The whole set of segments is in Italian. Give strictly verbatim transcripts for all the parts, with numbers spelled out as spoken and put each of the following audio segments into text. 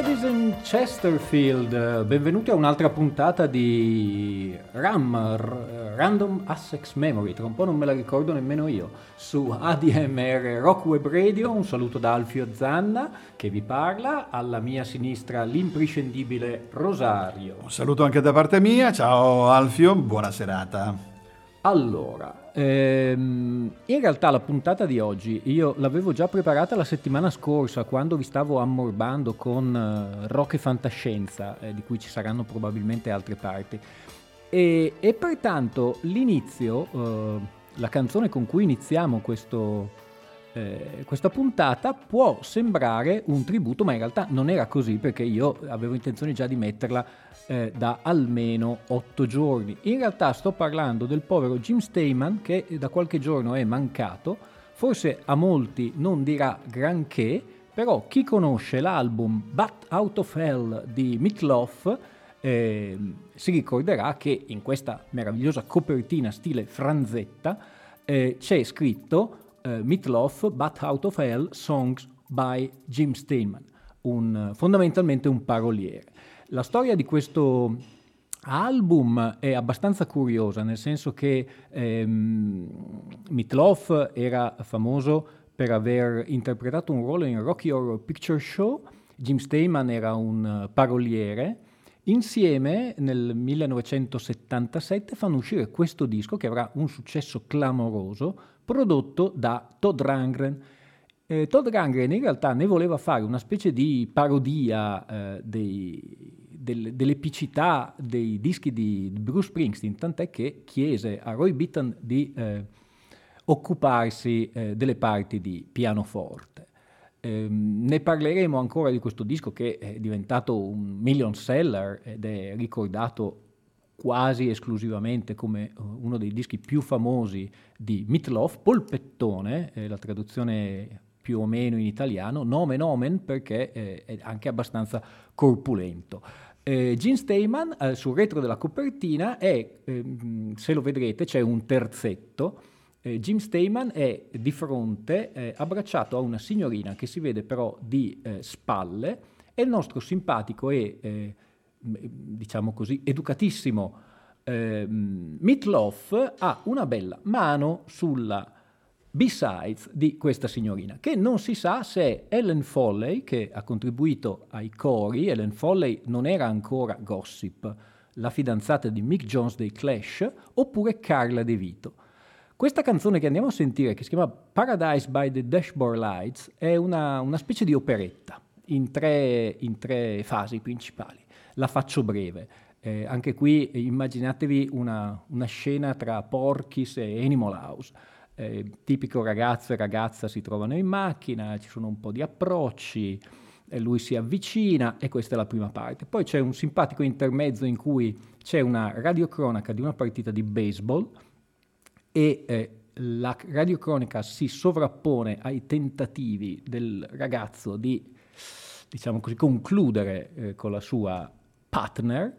Ladies and Chesterfield, benvenuti a un'altra puntata di RAM, Random Access Memory, tra un po' non me la ricordo nemmeno io, su A D M R Rockweb Radio. Un saluto da Alfio Zanna che vi parla, alla mia sinistra l'imprescindibile Rosario. Un saluto anche da parte mia, ciao Alfio, buona serata. Allora, ehm, in realtà la puntata di oggi io l'avevo già preparata la settimana scorsa quando vi stavo ammorbando con eh, rock e fantascienza, eh, di cui ci saranno probabilmente altre parti, e, e pertanto l'inizio, eh, la canzone con cui iniziamo questo, eh, questa puntata può sembrare un tributo, ma in realtà non era così, perché io avevo intenzione già di metterla Eh, da almeno otto giorni. In realtà sto parlando del povero Jim Steinman, che da qualche giorno è mancato. Forse a molti non dirà granché, però chi conosce l'album Bat Out of Hell di Meat Loaf eh, si ricorderà che in questa meravigliosa copertina stile franzetta eh, c'è scritto eh, Meat Loaf Bat Out of Hell Songs by Jim Steinman, un, fondamentalmente un paroliere. La storia di questo album è abbastanza curiosa, nel senso che ehm, Meat Loaf era famoso per aver interpretato un ruolo in Rocky Horror Picture Show, Jim Steinman era un paroliere. Insieme nel millenovecentosettantasette fanno uscire questo disco che avrà un successo clamoroso, prodotto da Todd Rundgren. Eh, Todd Rundgren in realtà ne voleva fare una specie di parodia eh, dei, del, dell'epicità dei dischi di Bruce Springsteen, tant'è che chiese a Roy Bittan di eh, occuparsi eh, delle parti di pianoforte. Eh, ne parleremo ancora di questo disco, che è diventato un million seller ed è ricordato quasi esclusivamente come uno dei dischi più famosi di Meat Loaf. Polpettone, eh, la traduzione più o meno in italiano, nomen omen, perché eh, è anche abbastanza corpulento. Eh, Jim Steinman eh, sul retro della copertina è, eh, se lo vedrete, c'è un terzetto. Eh, Jim Steinman è di fronte, eh, abbracciato a una signorina che si vede però di eh, spalle, e il nostro simpatico e, eh, diciamo così, educatissimo eh, Meat Loaf ha una bella mano sulla B-sides di questa signorina, che non si sa se è Ellen Foley, che ha contribuito ai cori. Ellen Foley non era ancora gossip, la fidanzata di Mick Jones dei Clash, oppure Carla De Vito. Questa canzone che andiamo a sentire, che si chiama Paradise by the Dashboard Lights, è una, una specie di operetta in tre, in tre fasi principali. La faccio breve. Eh, anche qui immaginatevi una, una scena tra Porky's e Animal House. Eh, tipico ragazzo e ragazza si trovano in macchina, ci sono un po' di approcci, eh, lui si avvicina, e questa è la prima parte. Poi c'è un simpatico intermezzo in cui c'è una radiocronaca di una partita di baseball, e eh, la radiocronaca si sovrappone ai tentativi del ragazzo di, diciamo così, concludere eh, con la sua partner.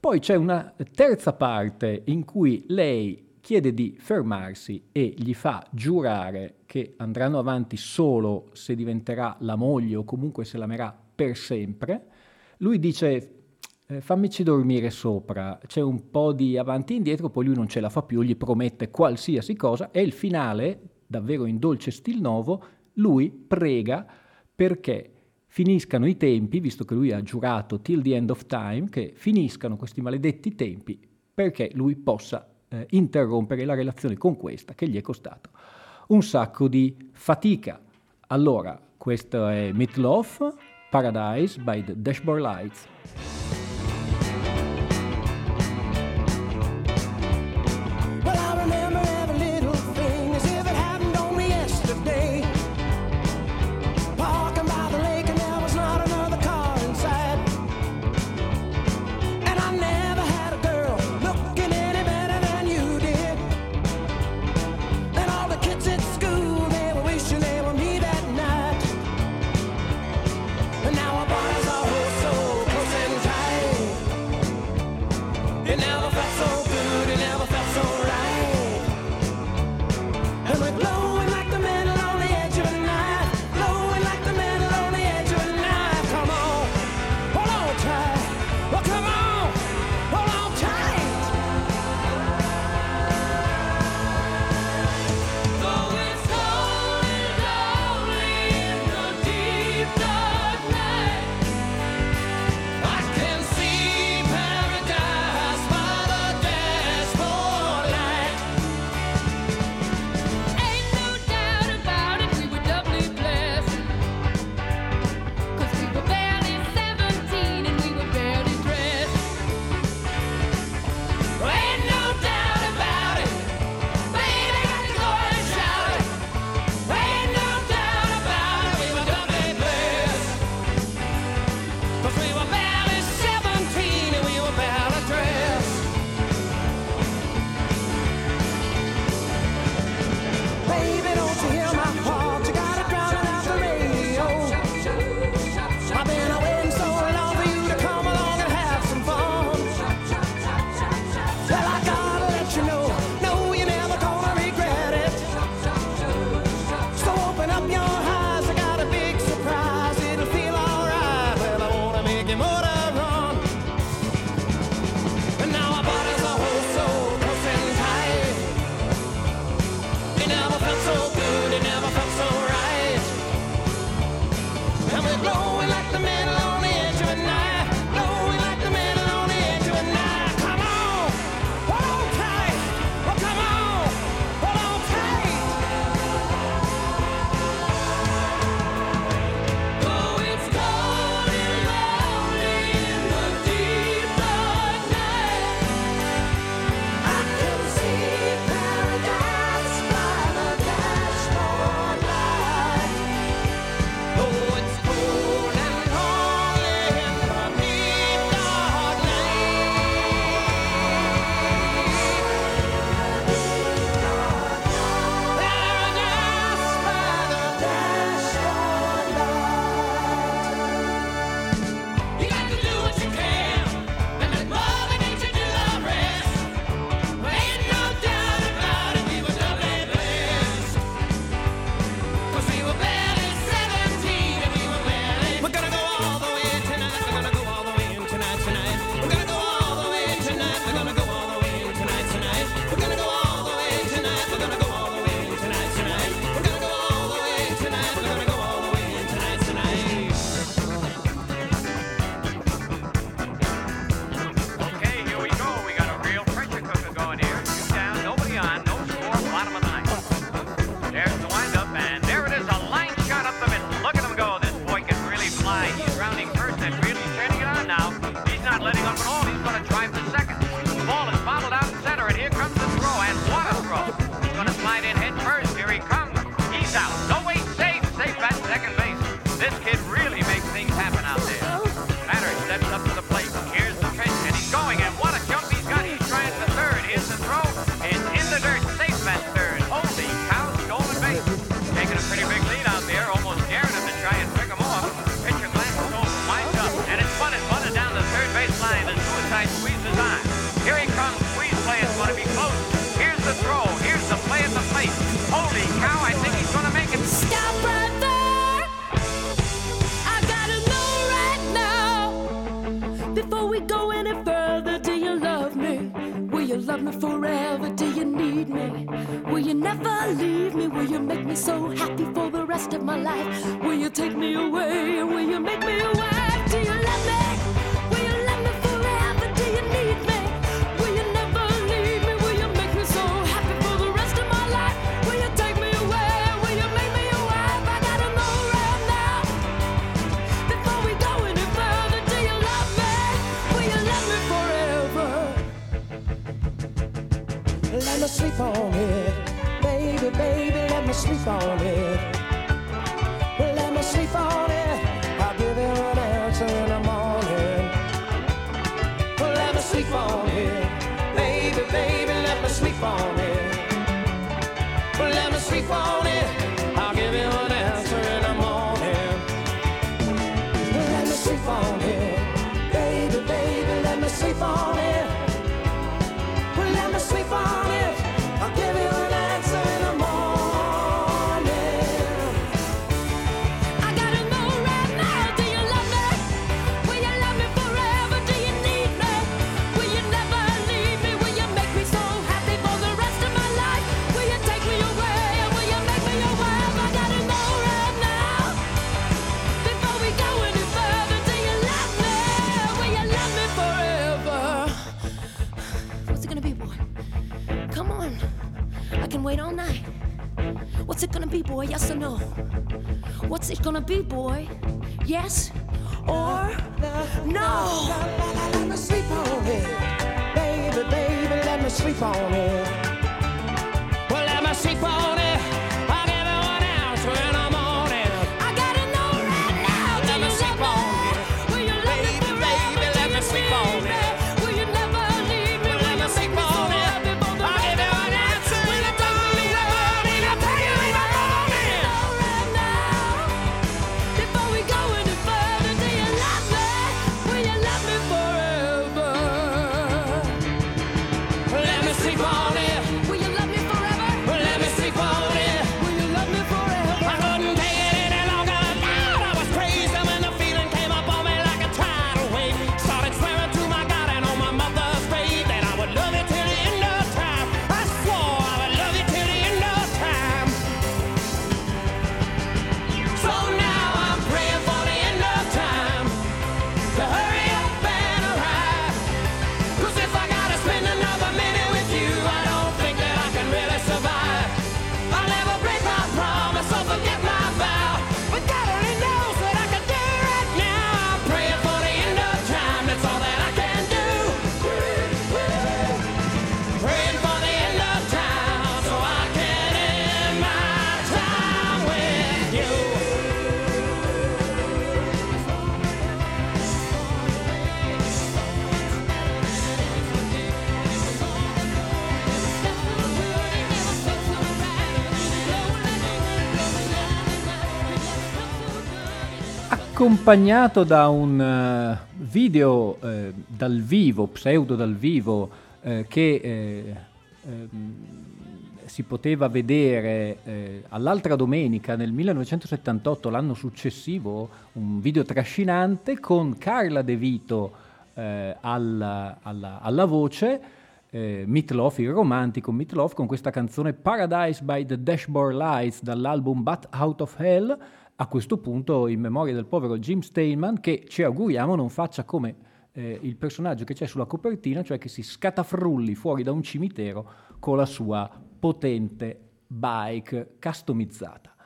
Poi c'è una terza parte in cui lei chiede di fermarsi e gli fa giurare che andranno avanti solo se diventerà la moglie, o comunque se l'amerà per sempre. Lui dice eh, fammici dormire sopra, c'è un po' di avanti e indietro, poi lui non ce la fa più, gli promette qualsiasi cosa, e il finale, davvero in dolce stil novo, lui prega perché finiscano i tempi, visto che lui ha giurato till the end of time, che finiscano questi maledetti tempi perché lui possa eh, interrompere la relazione con questa, che gli è costato un sacco di fatica. Allora, questo è Meat Loaf, Paradise by the Dashboard Lights. Now our bodies are whole, so close and tight. is the throat. It's in the dirt, safe masters. Holy cow, stolen base. Taking a pretty big lead out there, almost daring him to try and pick him off. Pitcher glances over, winds up, and it's bunted, bunted down the third base line, and Suicide squeezes on. Here he comes, squeeze play is going to be close. Here's the throw, here's the play at the plate. Holy cow, I think he's going to make it. Stop right there! Love me forever, do you need me? Will you never leave me? Will you make me so happy for the rest of my life? Will you take me away? Will you make me a wife? Do you love me? Will you love me forever? Do you need me? Will you never leave me? Will you make me so happy for the rest of my life? Will you take me away? Will you make me a wife? I gotta know right now. Before we go any further, do you love me? Will you love me forever? Let me sleep on it, baby, baby, let me sleep on it. Let me sleep on it, I'll give you an answer in the morning. Let me sleep on it, baby, baby, let me sleep on it. Let me sleep on it, I'll give you an answer in the morning. Let me sleep on it, baby, baby, let me sleep on it. Sleep on it, I'll give you an answer in the morning. I gotta know right now, do you love me? Will you love me forever? Do you need me? Will you never leave me? Will you make me so happy for the rest of my life? Will you take me away? Will you make me your wife? I gotta know right now. Before we go any further, do you love me? Will you love me forever? What's it gonna be, boy? Come on, I can wait all night. What's it gonna be, boy? Yes or no? What's it gonna be, boy? Yes or no? Let me sleep on it, baby, baby. Let me sleep on it. Well, let me sleep on it. I'll give you an answer in the morning. I gotta know right now. Let me sleep on it. Will you love me forever? Baby, let me sleep on it. Will you never leave me? Let me sleep on it. Accompagnato da un uh, video eh, dal vivo, pseudo dal vivo, eh, che eh, eh, si poteva vedere eh, all'altra domenica nel millenovecentosettantotto, l'anno successivo, un video trascinante con Carla De Vito eh, alla, alla, alla voce, eh, Meat Loaf, il romantico Meat Loaf, con questa canzone Paradise by the Dashboard Lights dall'album Bat Out of Hell. A questo punto, in memoria del povero Jim Steinman, che ci auguriamo non faccia come eh, il personaggio che c'è sulla copertina, cioè che si scatafrulli fuori da un cimitero con la sua potente bike customizzata.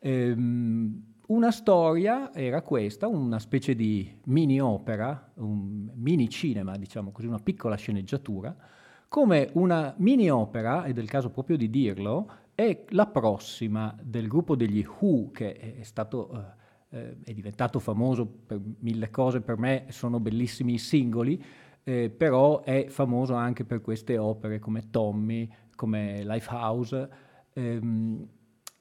Ehm, una storia era questa, una specie di mini opera, un mini cinema, diciamo così, una piccola sceneggiatura, come una mini opera, ed è il caso proprio di dirlo, è la prossima del gruppo degli Who, che è stato eh, è diventato famoso per mille cose. Per me sono bellissimi i singoli, eh, però è famoso anche per queste opere come Tommy, come Lifehouse. Ehm,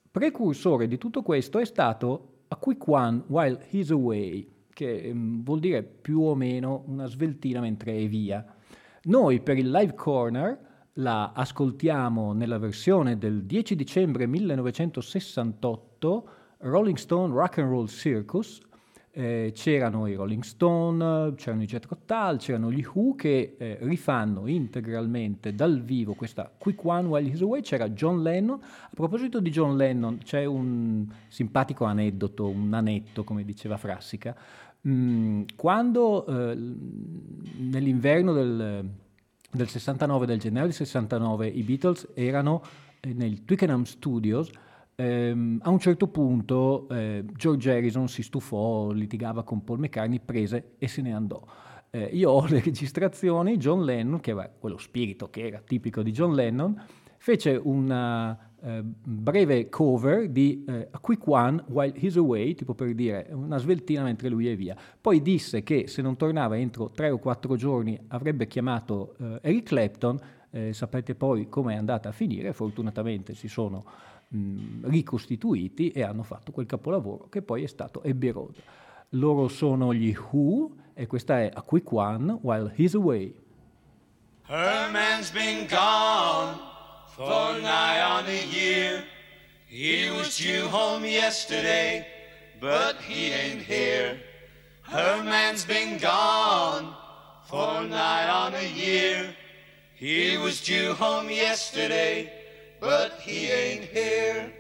precursore di tutto questo è stato A Quick One While He's Away, che ehm, vuol dire più o meno una sveltina mentre è via. Noi per il Live Corner la ascoltiamo nella versione del dieci dicembre millenovecentosessantotto, Rolling Stone Rock and Roll Circus. Eh, c'erano i Rolling Stone, c'erano i Jethro Tull, c'erano gli Who che eh, rifanno integralmente dal vivo questa Quick One While He's Away. C'era John Lennon. A proposito di John Lennon c'è un simpatico aneddoto, un anetto come diceva Frassica. Mm, quando eh, nell'inverno del, del sessantanove, del gennaio del sessantanove, i Beatles erano eh, nel Twickenham Studios. A un certo punto eh, George Harrison si stufò, litigava con Paul McCartney, prese e se ne andò. Eh, io ho le registrazioni. John Lennon, che aveva quello spirito che era tipico di John Lennon, fece una eh, breve cover di eh, A Quick One While He's Away, tipo per dire una sveltina mentre lui è via. Poi disse che se non tornava entro tre o quattro giorni avrebbe chiamato eh, Eric Clapton. Eh, sapete poi come è andata a finire. Fortunatamente si sono mh, ricostituiti e hanno fatto quel capolavoro che poi è stato Abbey Road. Loro sono gli Who e questa è A Quick One While He's Away. Her man's been gone for nigh on a year. He was due home yesterday, but he ain't here. Her man's been gone for nigh on a year. He was due home yesterday, but he ain't here.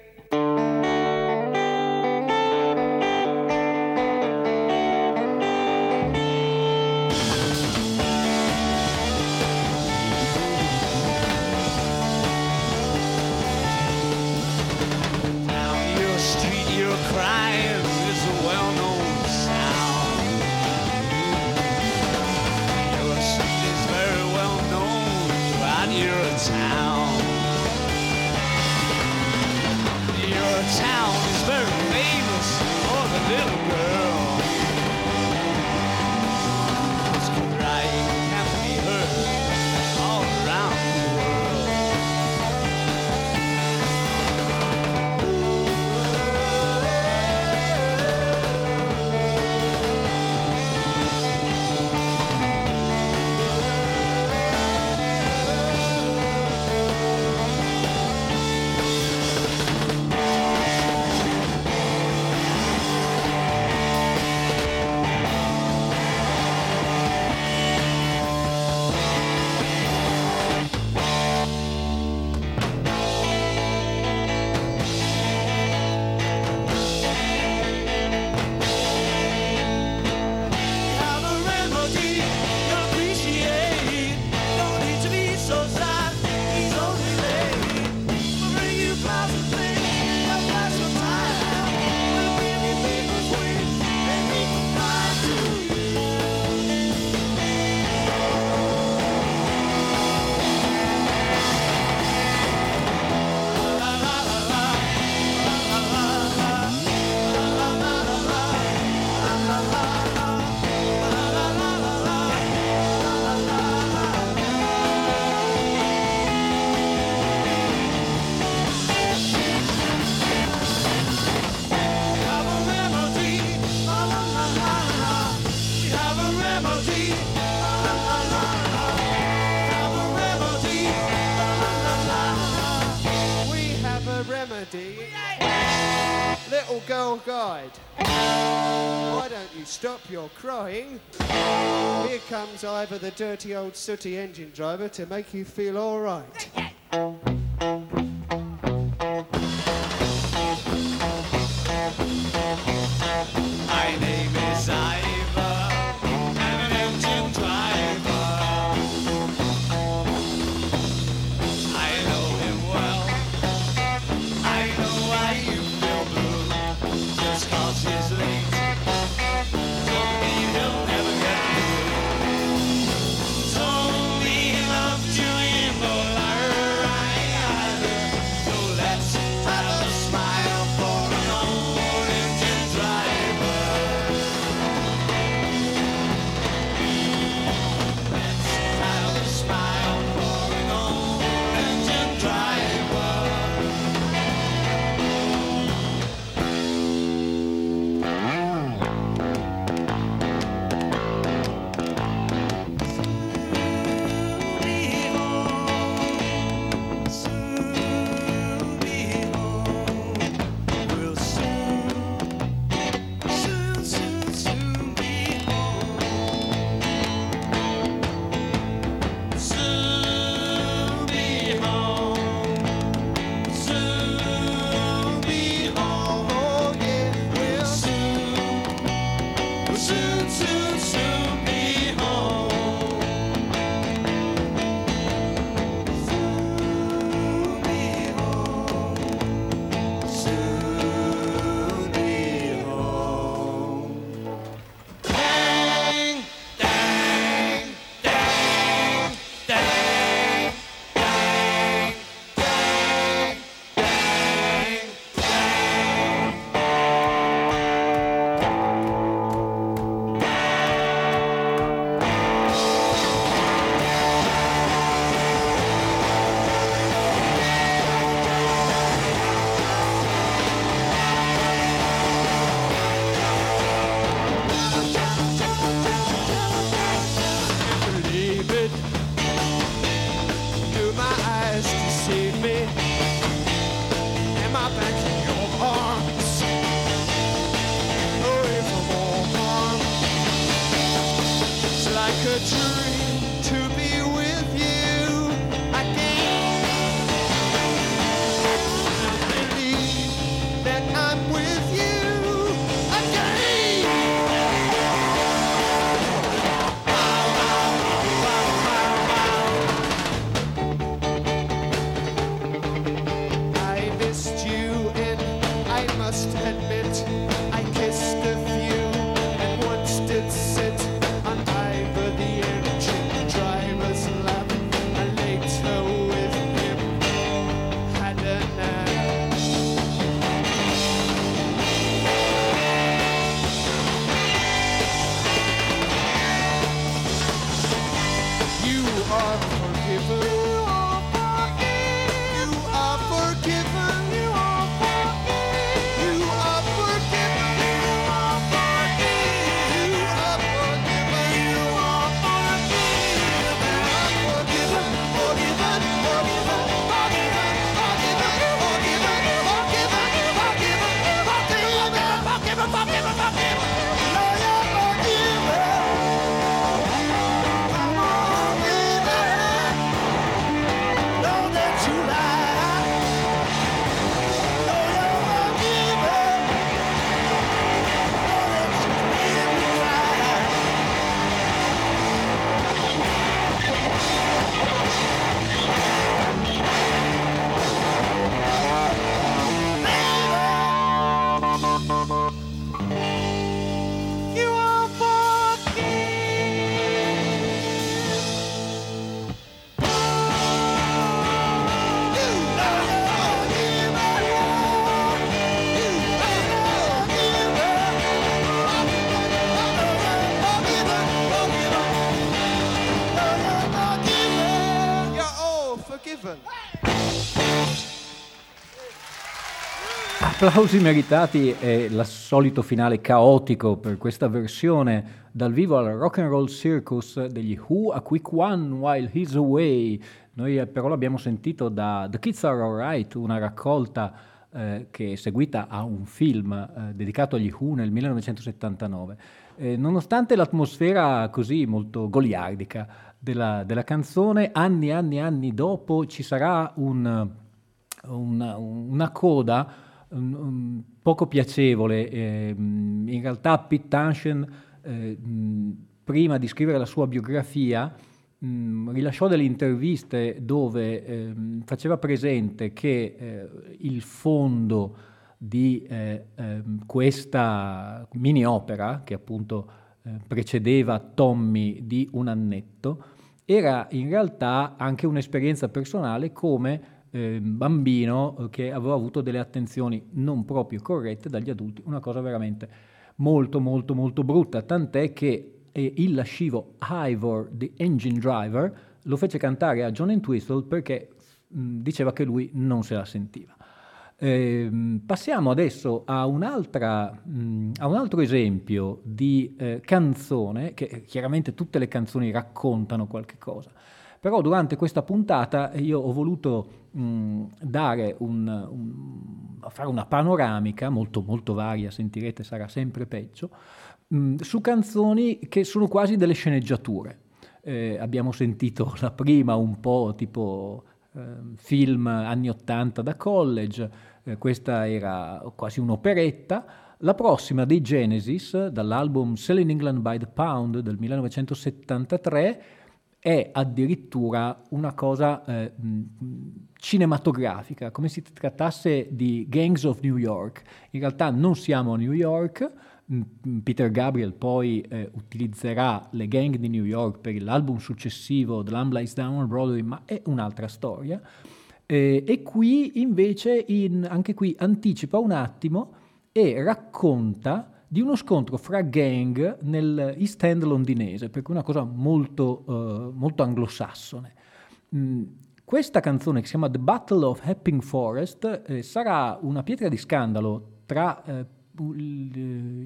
Stop your crying. Here comes Ivor, the dirty old sooty engine driver, to make you feel all right. My name is Ivor, I'm an engine driver. I know him well. I know why you feel blue, just cause he's late. Only love to him, or Applausi meritati e l'assolito finale caotico per questa versione dal vivo al Rock and Roll Circus degli Who, A Quick One While He's Away. Noi però l'abbiamo sentito da The Kids Are Alright, una raccolta eh, che è seguita a un film eh, dedicato agli Who nel millenovecentosettantanove. Eh, nonostante l'atmosfera così molto goliardica della, della canzone, anni e anni e anni dopo ci sarà un, una, una coda un, un poco piacevole. Eh, in realtà Pete Townshend, eh, prima di scrivere la sua biografia, mh, rilasciò delle interviste dove eh, faceva presente che eh, il fondo di eh, eh, questa mini opera, che appunto eh, precedeva Tommy di un annetto, era in realtà anche un'esperienza personale come Eh, bambino che aveva avuto delle attenzioni non proprio corrette dagli adulti, una cosa veramente molto molto molto brutta, tant'è che eh, il lascivo Ivor di Engine Driver lo fece cantare a John Entwistle perché mh, diceva che lui non se la sentiva. Eh, passiamo adesso a un'altra mh, a un altro esempio di eh, canzone, che chiaramente tutte le canzoni raccontano qualche cosa, però durante questa puntata io ho voluto mh, dare un, un, fare una panoramica molto molto varia, sentirete sarà sempre peggio, mh, su canzoni che sono quasi delle sceneggiature. Eh, abbiamo sentito la prima un po' tipo eh, film anni ottanta da college, eh, questa era quasi un'operetta. La prossima dei Genesis, dall'album Selling England by the Pound del millenovecentosettantatré, è addirittura una cosa eh, cinematografica, come se si trattasse di Gangs of New York. In realtà non siamo a New York. Peter Gabriel poi eh, utilizzerà le gang di New York per l'album successivo The Lamb Lies Down on Broadway, ma è un'altra storia. Eh, e qui invece, in, anche qui, anticipa un attimo e racconta di uno scontro fra gang nel East End londinese, perché è una cosa molto, eh, molto anglosassone. Mm, questa canzone, che si chiama The Battle of Epping Forest, eh, sarà una pietra di scandalo tra eh, il,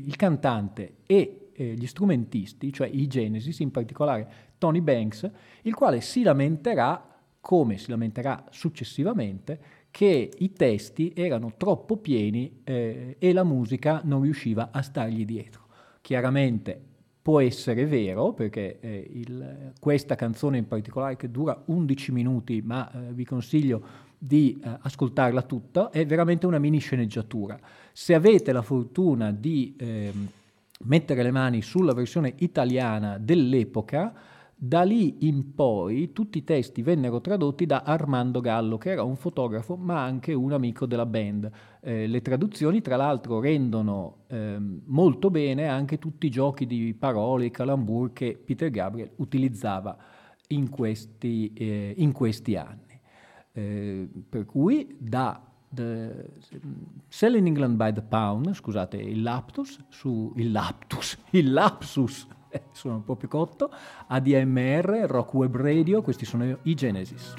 il cantante e eh, gli strumentisti, cioè i Genesis, in particolare Tony Banks, il quale si lamenterà, come si lamenterà successivamente, che i testi erano troppo pieni eh, e la musica non riusciva a stargli dietro. Chiaramente può essere vero, perché eh, il, questa canzone in particolare, che dura undici minuti, ma eh, vi consiglio di eh, ascoltarla tutta, è veramente una mini sceneggiatura. Se avete la fortuna di eh, mettere le mani sulla versione italiana dell'epoca, da lì in poi tutti i testi vennero tradotti da Armando Gallo, che era un fotografo ma anche un amico della band. Eh, le traduzioni tra l'altro rendono eh, molto bene anche tutti i giochi di parole e calambur che Peter Gabriel utilizzava in questi, eh, in questi anni. Eh, per cui da The Selling England by the Pound, scusate il lapsus, su, il lapsus, il lapsus, sono un po' più cotto, A D M R, Rockweb Radio, questi sono i Genesis.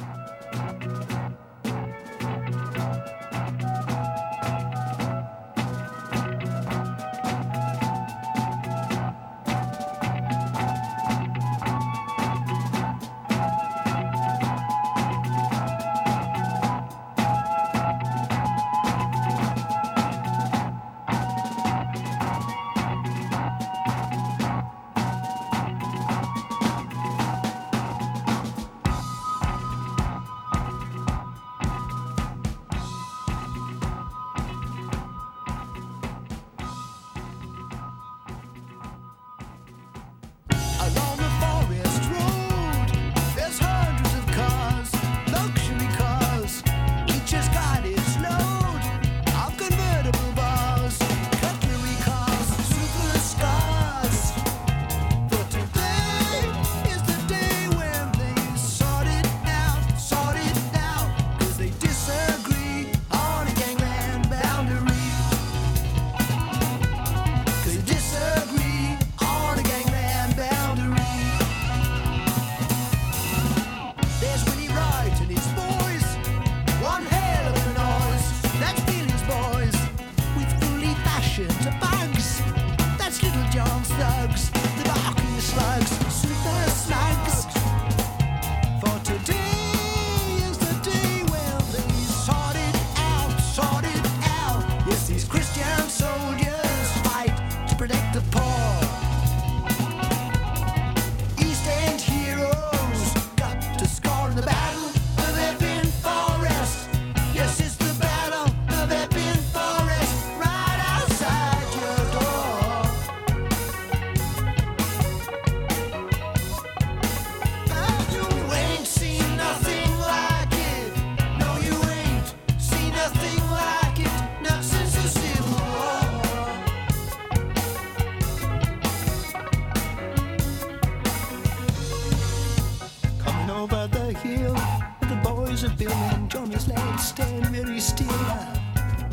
and stand very still.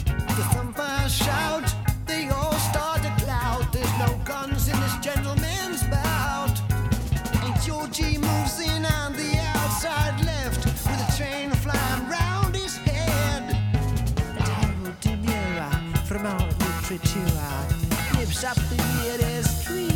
The thumpers shout, they all start to clout. There's no guns in this gentleman's bout. And Georgie moves in on the outside left with a train flying round his head. A terrible demura from our literature nips up the nearest tree.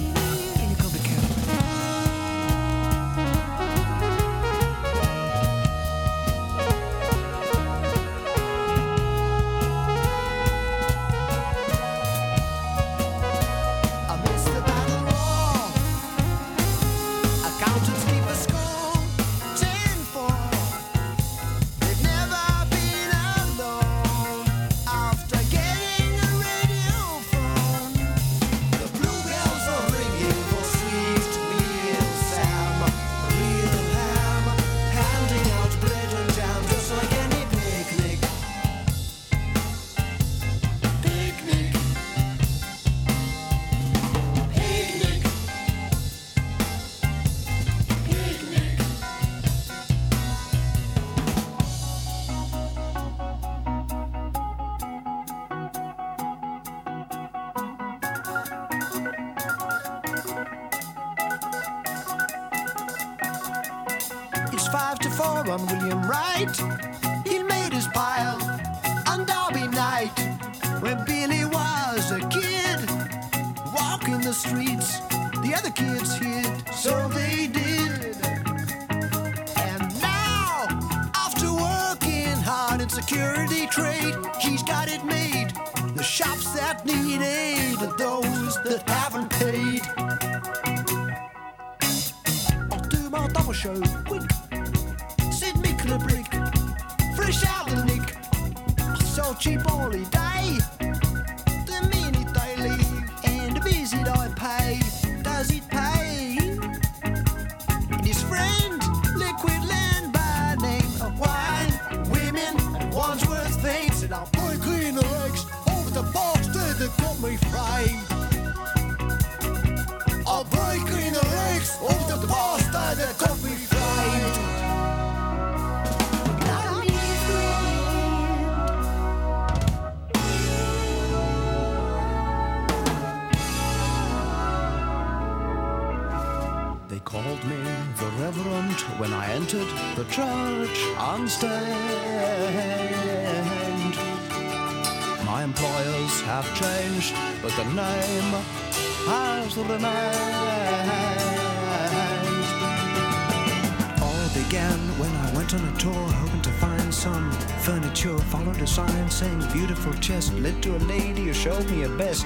Chest led to a lady who showed me her best.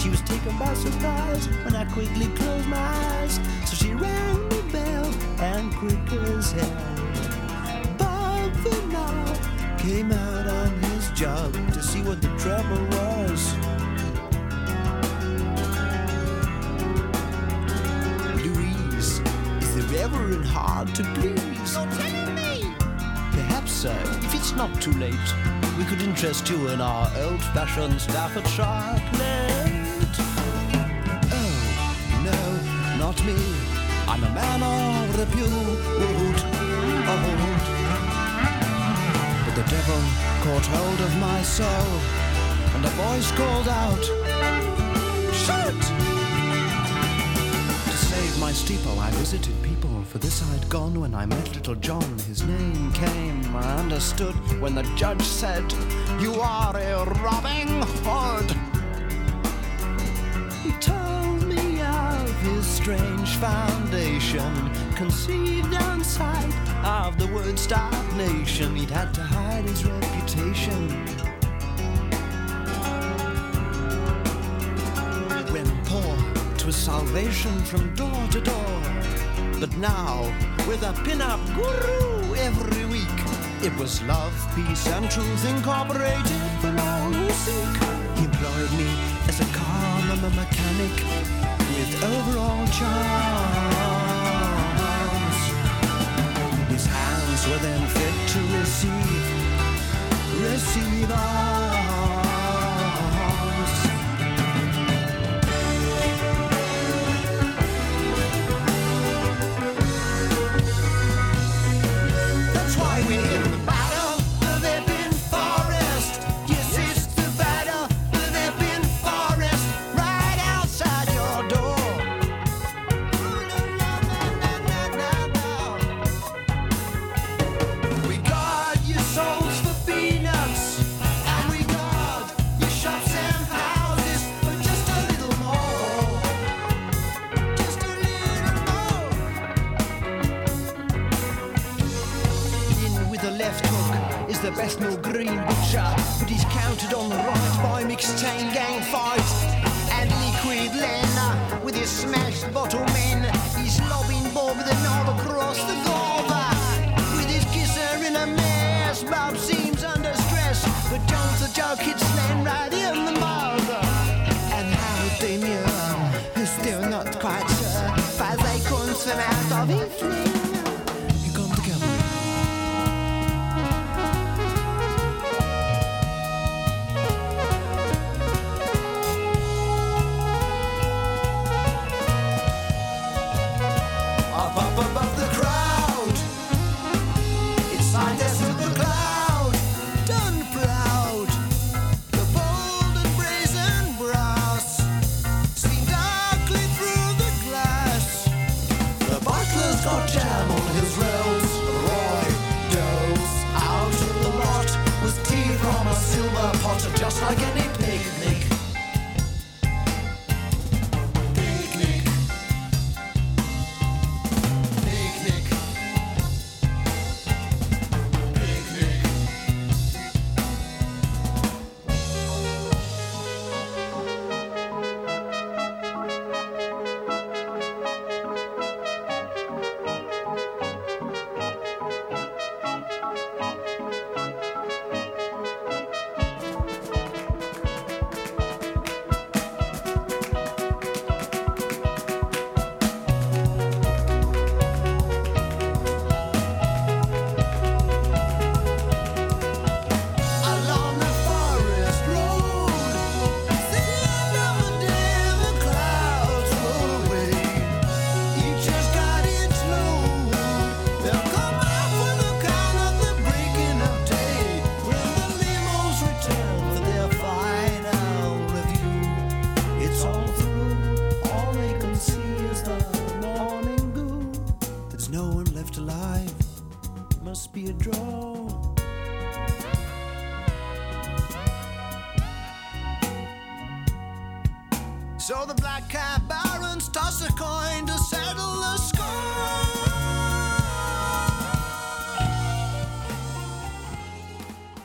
She was taken by surprise when I quickly closed my eyes. So she rang the bell and quick as hell Bob Vinyl came out on his job to see what the trouble was. Louise, is the Reverend hard to please? You're telling me? Perhaps, sir, if it's not too late, we could interest you in our old-fashioned Staffordshire plate. Oh, no, not me. I'm a man of repute. Oh. But the devil caught hold of my soul, and a voice called out, "Shoot!" To save my steeple, I visited people, for this I had gone when I met little John. His name came, I understood, when the judge said, "You are a robbing hood." He told me of his strange foundation, conceived on sight of the word stagnation. He'd had to hide his reputation. When poor, 'twas salvation from door to door. But now, with a pin-up guru every week, it was love, peace, and truth incorporated for all who seek. He employed me as a car mechanic with overall charms. His hands were then fit to receive, receive arms. That's why we're in the battle of Epping the best Mill Green butcher, but he's counted on the right by mixed chain gang fights and liquid leather with his smashed bottle men. He's lobbing Bob the knob across the gorba with his kisser in a mess. Bob seems under stress, but Jones the jug hits Len right in the mouth. And how they meow is still not quite sure, but they couldn't swim out of his name.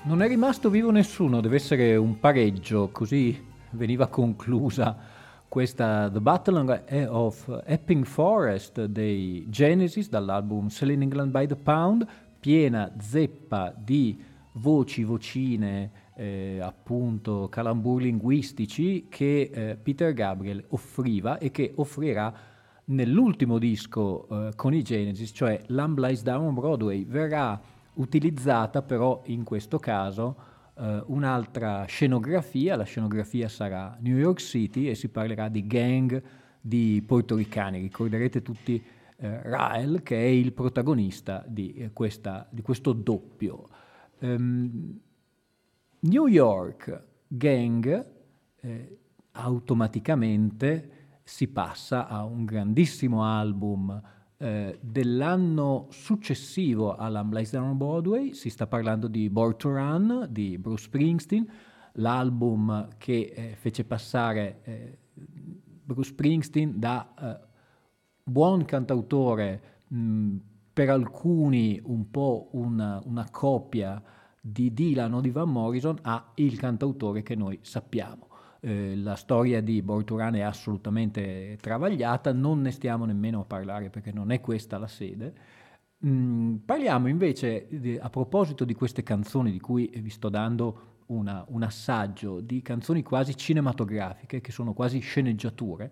Non è rimasto vivo nessuno, deve essere un pareggio, così veniva conclusa questa The Battle of Epping Forest dei Genesis dall'album Selling England by the Pound, piena zeppa di voci, vocine, eh, appunto calamburi linguistici che eh, Peter Gabriel offriva e che offrirà nell'ultimo disco eh, con i Genesis, cioè Lamb Lies Down on Broadway. Verrà utilizzata però in questo caso eh, un'altra scenografia, la scenografia sarà New York City e si parlerà di gang di portoricani. Ricorderete tutti eh, Rael, che è il protagonista di, eh, questa, di questo doppio. Um, New York gang, eh, automaticamente si passa a un grandissimo album Eh, dell'anno successivo a Lamb Lies Down on Broadway. Si sta parlando di Born to Run di Bruce Springsteen, l'album che eh, fece passare eh, Bruce Springsteen da eh, buon cantautore, mh, per alcuni un po' una, una copia di Dylan o di Van Morrison, a il cantautore che noi sappiamo. Eh, la storia di Born to Run è assolutamente travagliata, non ne stiamo nemmeno a parlare perché non è questa la sede. Mm, parliamo invece, di, a proposito di queste canzoni di cui vi sto dando una, un assaggio, di canzoni quasi cinematografiche, che sono quasi sceneggiature,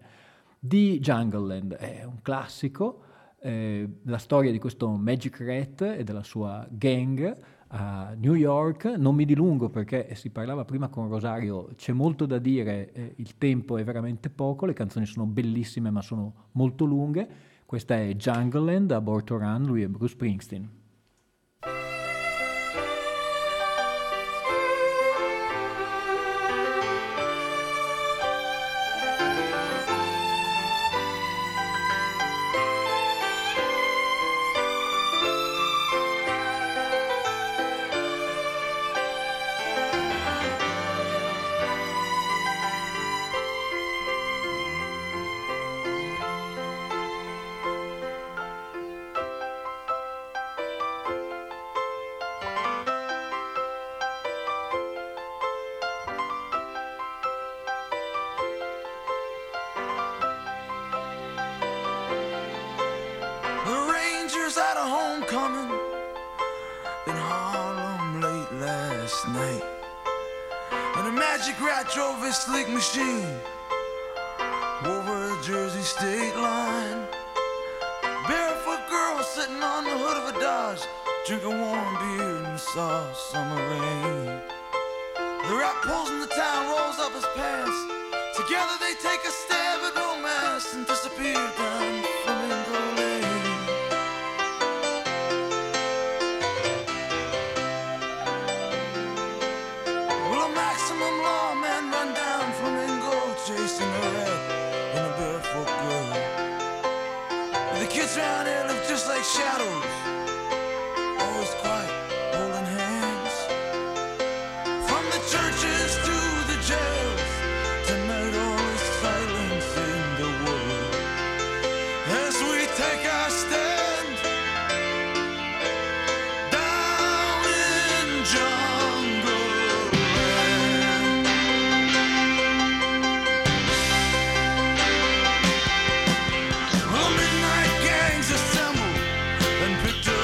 di Jungleland. È un classico, eh, la storia di questo Magic Rat e della sua gang a New York. Non mi dilungo perché si parlava prima con Rosario, c'è molto da dire, eh, il tempo è veramente poco, le canzoni sono bellissime ma sono molto lunghe. Questa è Jungleland a Born to Run, lui è Bruce Springsteen. last night. And a magic rat drove his slick machine over a Jersey state line. Barefoot girl sitting on the hood of a Dodge, drinking warm beer in the soft summer rain. The rat pulls in the town, rolls up his pants. Together they take a stab at romance and disappear down Flamingo Lane. Will a maximum lawman run down Flamingo chasing a rat and a barefoot girl? And the kids round here live just like shadows. Victor.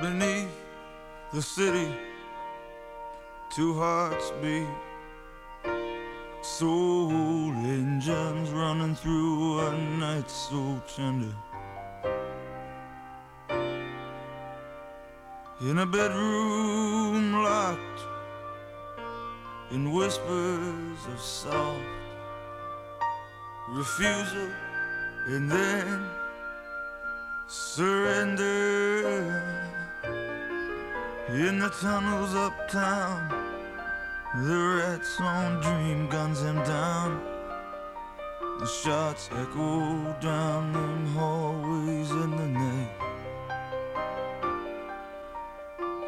beneath the city, two hearts beat, soul engines running through a night so tender. In a bedroom locked in whispers of soft refusal and then surrender. In the tunnels uptown, the rats on dream guns him down. The shots echo down them hallways in the night.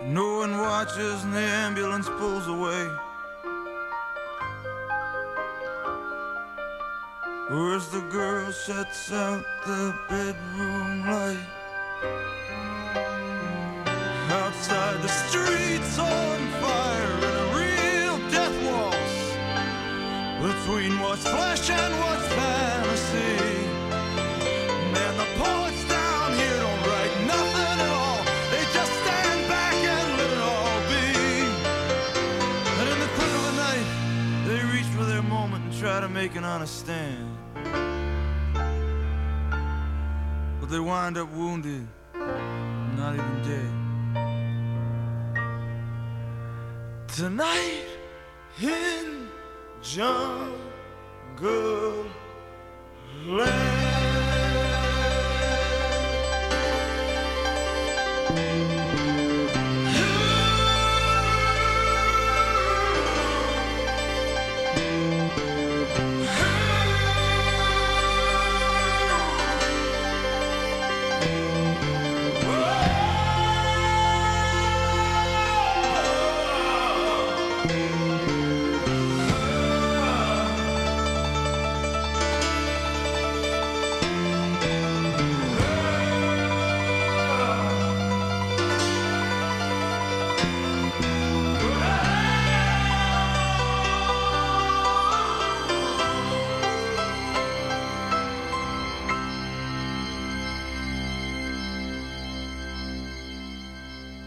No one watches and the ambulance pulls away. Or as the girl shuts out the bedroom light. Outside the streets on fire in a real death waltz between what's flesh and what's fantasy. Man, the poets down here don't write nothing at all. They just stand back and let it all be. And in the quick of the night, they reach for their moment and try to make an honest stand. But they wind up wounded, not even dead. Tonight in Jungleland.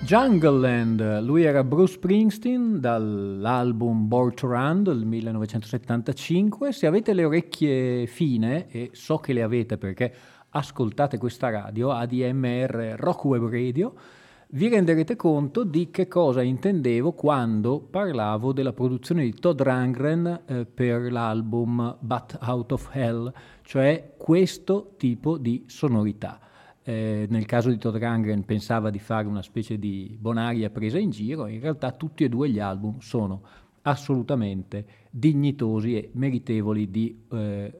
Jungleland, lui era Bruce Springsteen dall'album Born to Run del millenovecentosettantacinque. Se avete le orecchie fine, e so che le avete perché ascoltate questa radio, A D M R Rockweb Radio, vi renderete conto di che cosa intendevo quando parlavo della produzione di Todd Rundgren eh, per l'album Bat Out of Hell, cioè questo tipo di sonorità. Eh, nel caso di Todd Rundgren pensava di fare una specie di bonaria presa in giro, in realtà tutti e due gli album sono assolutamente dignitosi e meritevoli di eh,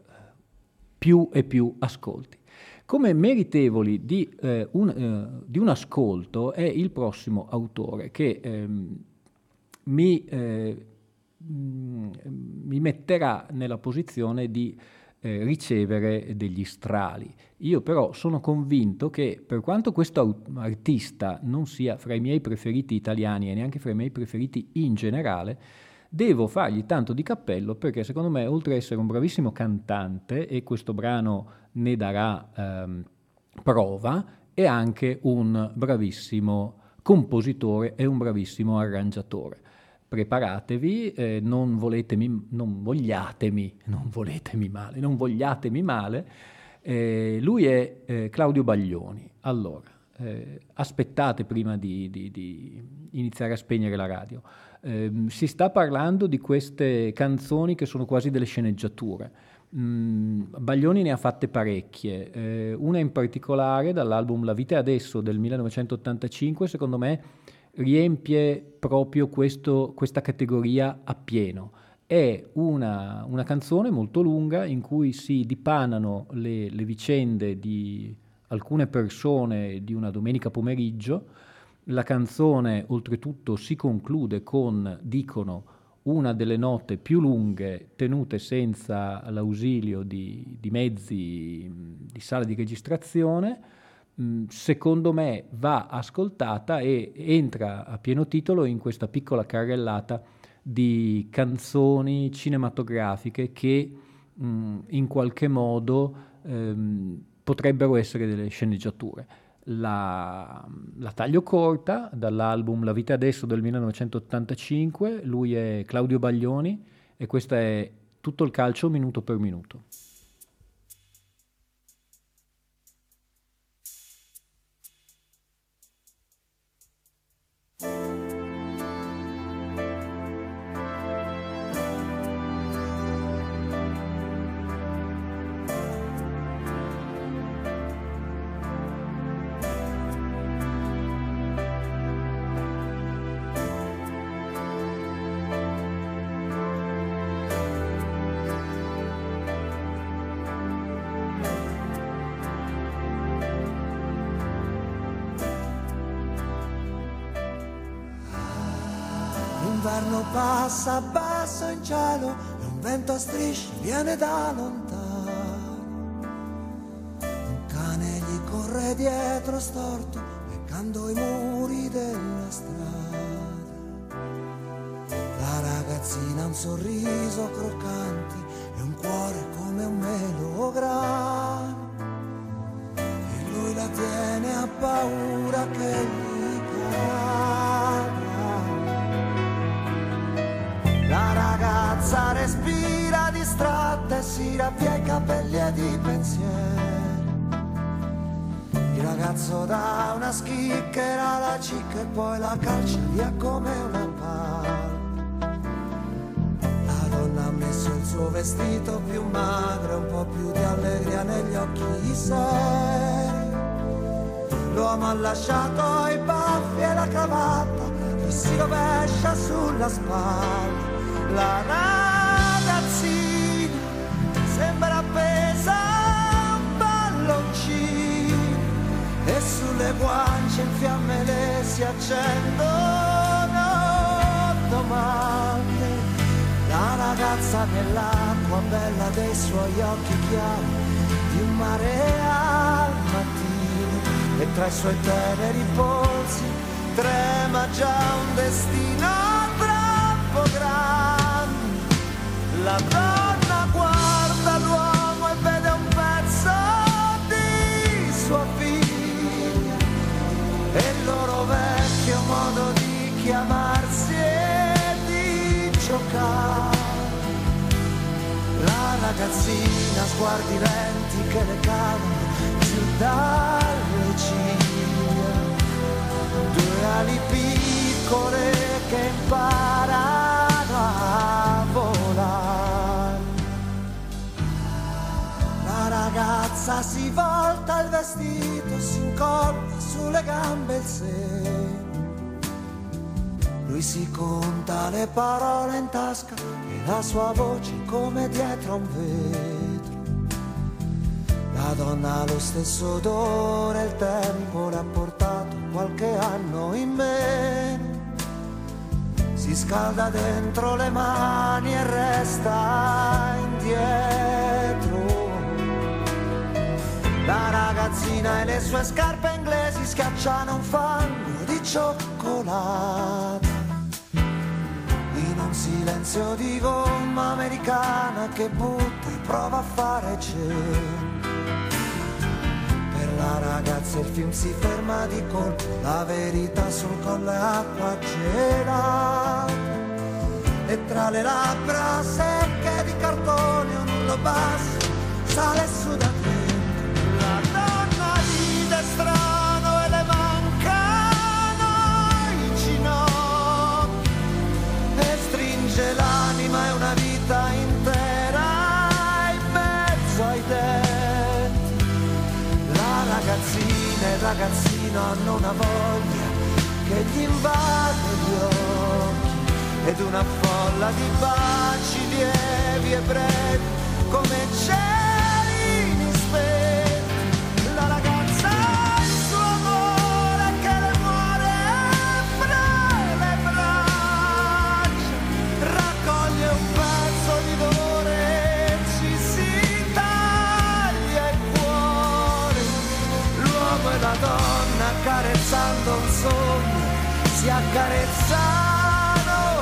più e più ascolti. Come meritevoli di, eh, un, eh, di un ascolto è il prossimo autore che eh, mi, eh, mi metterà nella posizione di ricevere degli strali. Io però sono convinto che, per quanto questo artista non sia fra i miei preferiti italiani e neanche fra i miei preferiti in generale, devo fargli tanto di cappello perché secondo me, oltre ad essere un bravissimo cantante, e questo brano ne darà ehm, prova, è anche un bravissimo compositore e un bravissimo arrangiatore. Preparatevi, eh, non voletemi, non vogliatemi, non voletemi male, non vogliatemi male. Eh, lui è eh, Claudio Baglioni. Allora, eh, aspettate prima di, di, di iniziare a spegnere la radio. Eh, si sta parlando di queste canzoni che sono quasi delle sceneggiature. Mm, Baglioni ne ha fatte parecchie, eh, una in particolare dall'album La vita adesso del millenovecentottantacinque, secondo me, riempie proprio questo, questa categoria appieno. È una, una canzone molto lunga in cui si dipanano le, le vicende di alcune persone di una domenica pomeriggio. La canzone oltretutto si conclude con, dicono, una delle note più lunghe tenute senza l'ausilio di, di mezzi di sala di registrazione. Secondo me va ascoltata e entra a pieno titolo in questa piccola carrellata di canzoni cinematografiche che mh, in qualche modo ehm, potrebbero essere delle sceneggiature. la, la taglio corta dall'album La vita adesso del millenovecentottantacinque. Lui è Claudio Baglioni e questo è tutto il calcio minuto per minuto. Passa basso in cielo e un vento a strisce viene da lontano. Un cane gli corre dietro storto, leccando i muri della strada. La ragazzina ha un sorriso croccante e un cuore come un melograno. E lui la tiene, a paura che gli cada. La ragazza respira distratta e si raffia i capelli ed i pensieri. Il ragazzo dà una schicchera alla cicca e poi la calcia via come una palla. La donna ha messo il suo vestito più magro, un po' più di allegria negli occhi seri. L'uomo ha lasciato i baffi e la cravatta e si rovescia sulla spalla. La ragazzina sembra appesa a un palloncino e sulle guance in fiamme le si accendono domande. La ragazza nell'acqua bella dei suoi occhi chiari di un mare al mattino, e tra i suoi teneri polsi trema già un destino troppo grande. La donna guarda l'uomo e vede un pezzo di sua figlia e il loro vecchio modo di chiamarsi e di giocare. La ragazzina sguardi lenti che le cadono giù dalle ciglia, due ali piccole che imparano a volare. La ragazza si volta il vestito, si incolpa sulle gambe il seno. Lui si conta le parole in tasca e la sua voce come dietro un vetro. La donna ha lo stesso odore, il tempo l'ha portato qualche anno in meno. Si scalda dentro le mani e resta indietro. La ragazzina e le sue scarpe inglesi schiacciano un fango di cioccolato in un silenzio di gomma americana che butta e prova a fare cielo. Per la ragazza il film si ferma di colpo, la verità sul collo è acqua gelata e tra le labbra secche di cartone un lobas sale su da te. La donna ride strano e le mancano i ginocchi e stringe l'anima e una vita intera in mezzo ai denti. La ragazzina e il ragazzino hanno una voglia che gli invade gli occhi ed una folla di baci lievi e brevi come cerini spenti. Accarezzando un sogno, si accarezzano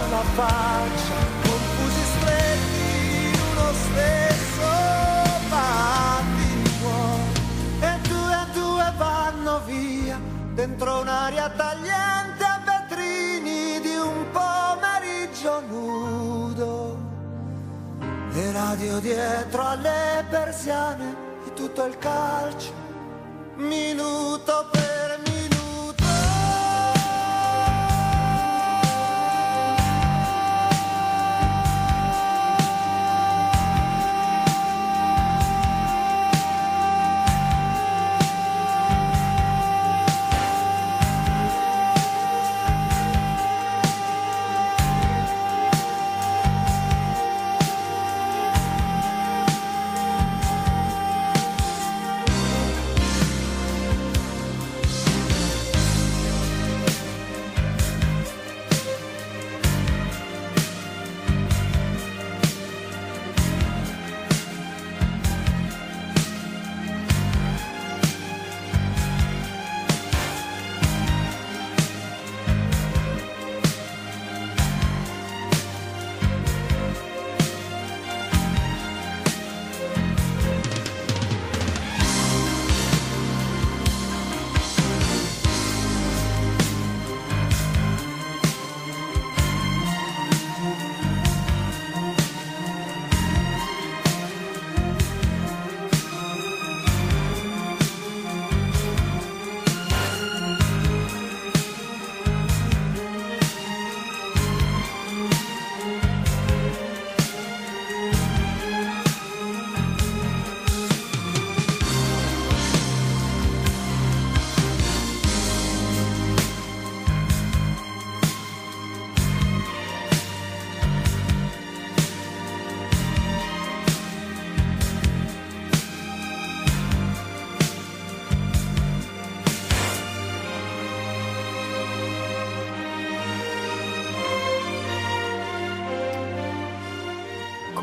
la faccia, confusi stretti in uno stesso battito, e due e due vanno via. dentro un'aria tagliente a vetrini di un pomeriggio nudo. Le radio dietro alle persiane e tutto il calcio, minuto per minuto.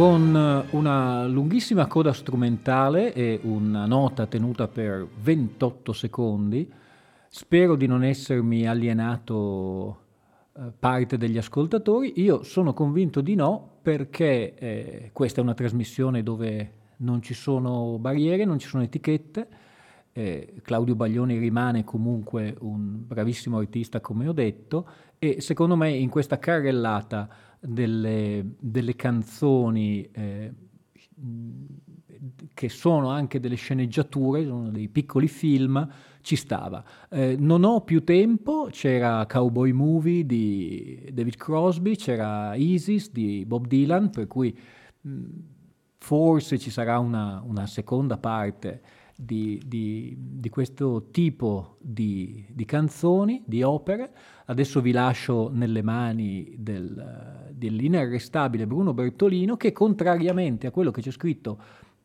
Con una lunghissima coda strumentale e una nota tenuta per ventotto secondi, spero di non essermi alienato eh, parte degli ascoltatori. Io sono convinto di no, perché eh, questa è una trasmissione dove non ci sono barriere, non ci sono etichette. Eh, Claudio Baglioni rimane comunque un bravissimo artista, come ho detto, e secondo me in questa carrellata Delle, delle canzoni eh, che sono anche delle sceneggiature, sono dei piccoli film, ci stava. Eh, non ho più tempo, c'era Cowboy Movie di David Crosby, c'era Isis di Bob Dylan, per cui mh, forse ci sarà una, una seconda parte Di, di, di questo tipo di, di canzoni, di opere. Adesso vi lascio nelle mani del, dell'inarrestabile Bruno Bertolino, che contrariamente a quello che c'è scritto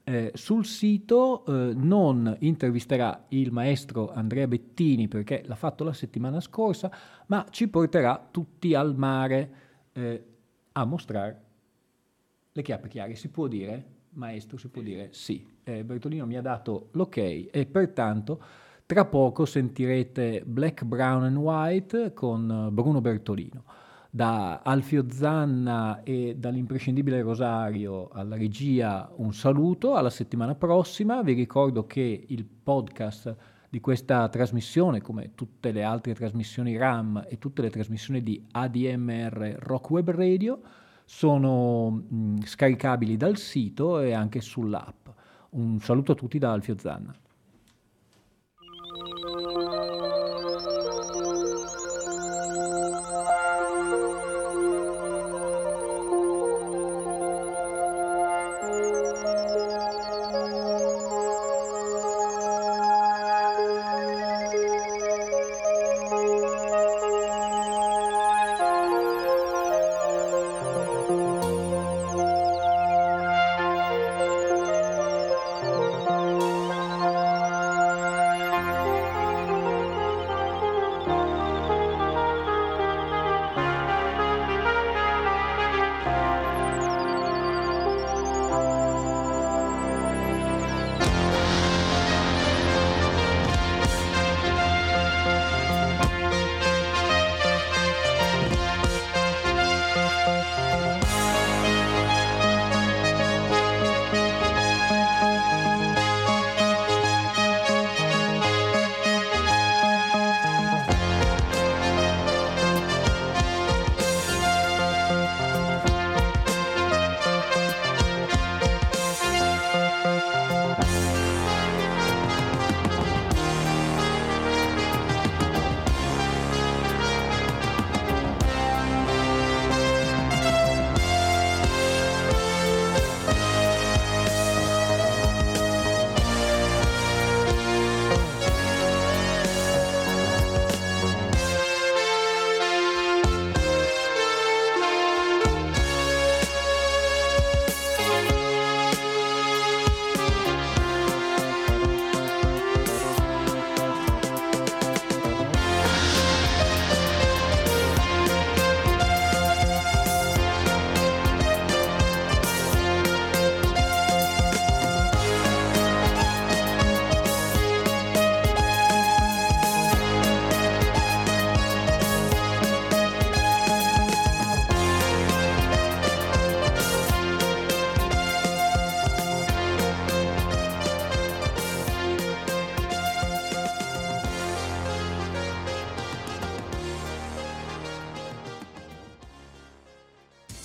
eh, sul sito eh, non intervisterà il maestro Andrea Bettini, perché l'ha fatto la settimana scorsa, ma ci porterà tutti al mare eh, a mostrare le chiappe chiare. Si può dire? Maestro, si può dire? Sì. Eh, Bertolino mi ha dato l'ok e pertanto tra poco sentirete Black, Brown and White con Bruno Bertolino. Da Alfio Zanna e dall'imprescindibile Rosario alla regia un saluto, alla settimana prossima. Vi ricordo che il podcast di questa trasmissione, come tutte le altre trasmissioni RAM e tutte le trasmissioni di A D M R Rockweb Radio, sono mh, scaricabili dal sito e anche sull'app. Un saluto a tutti da Alfio Zanna.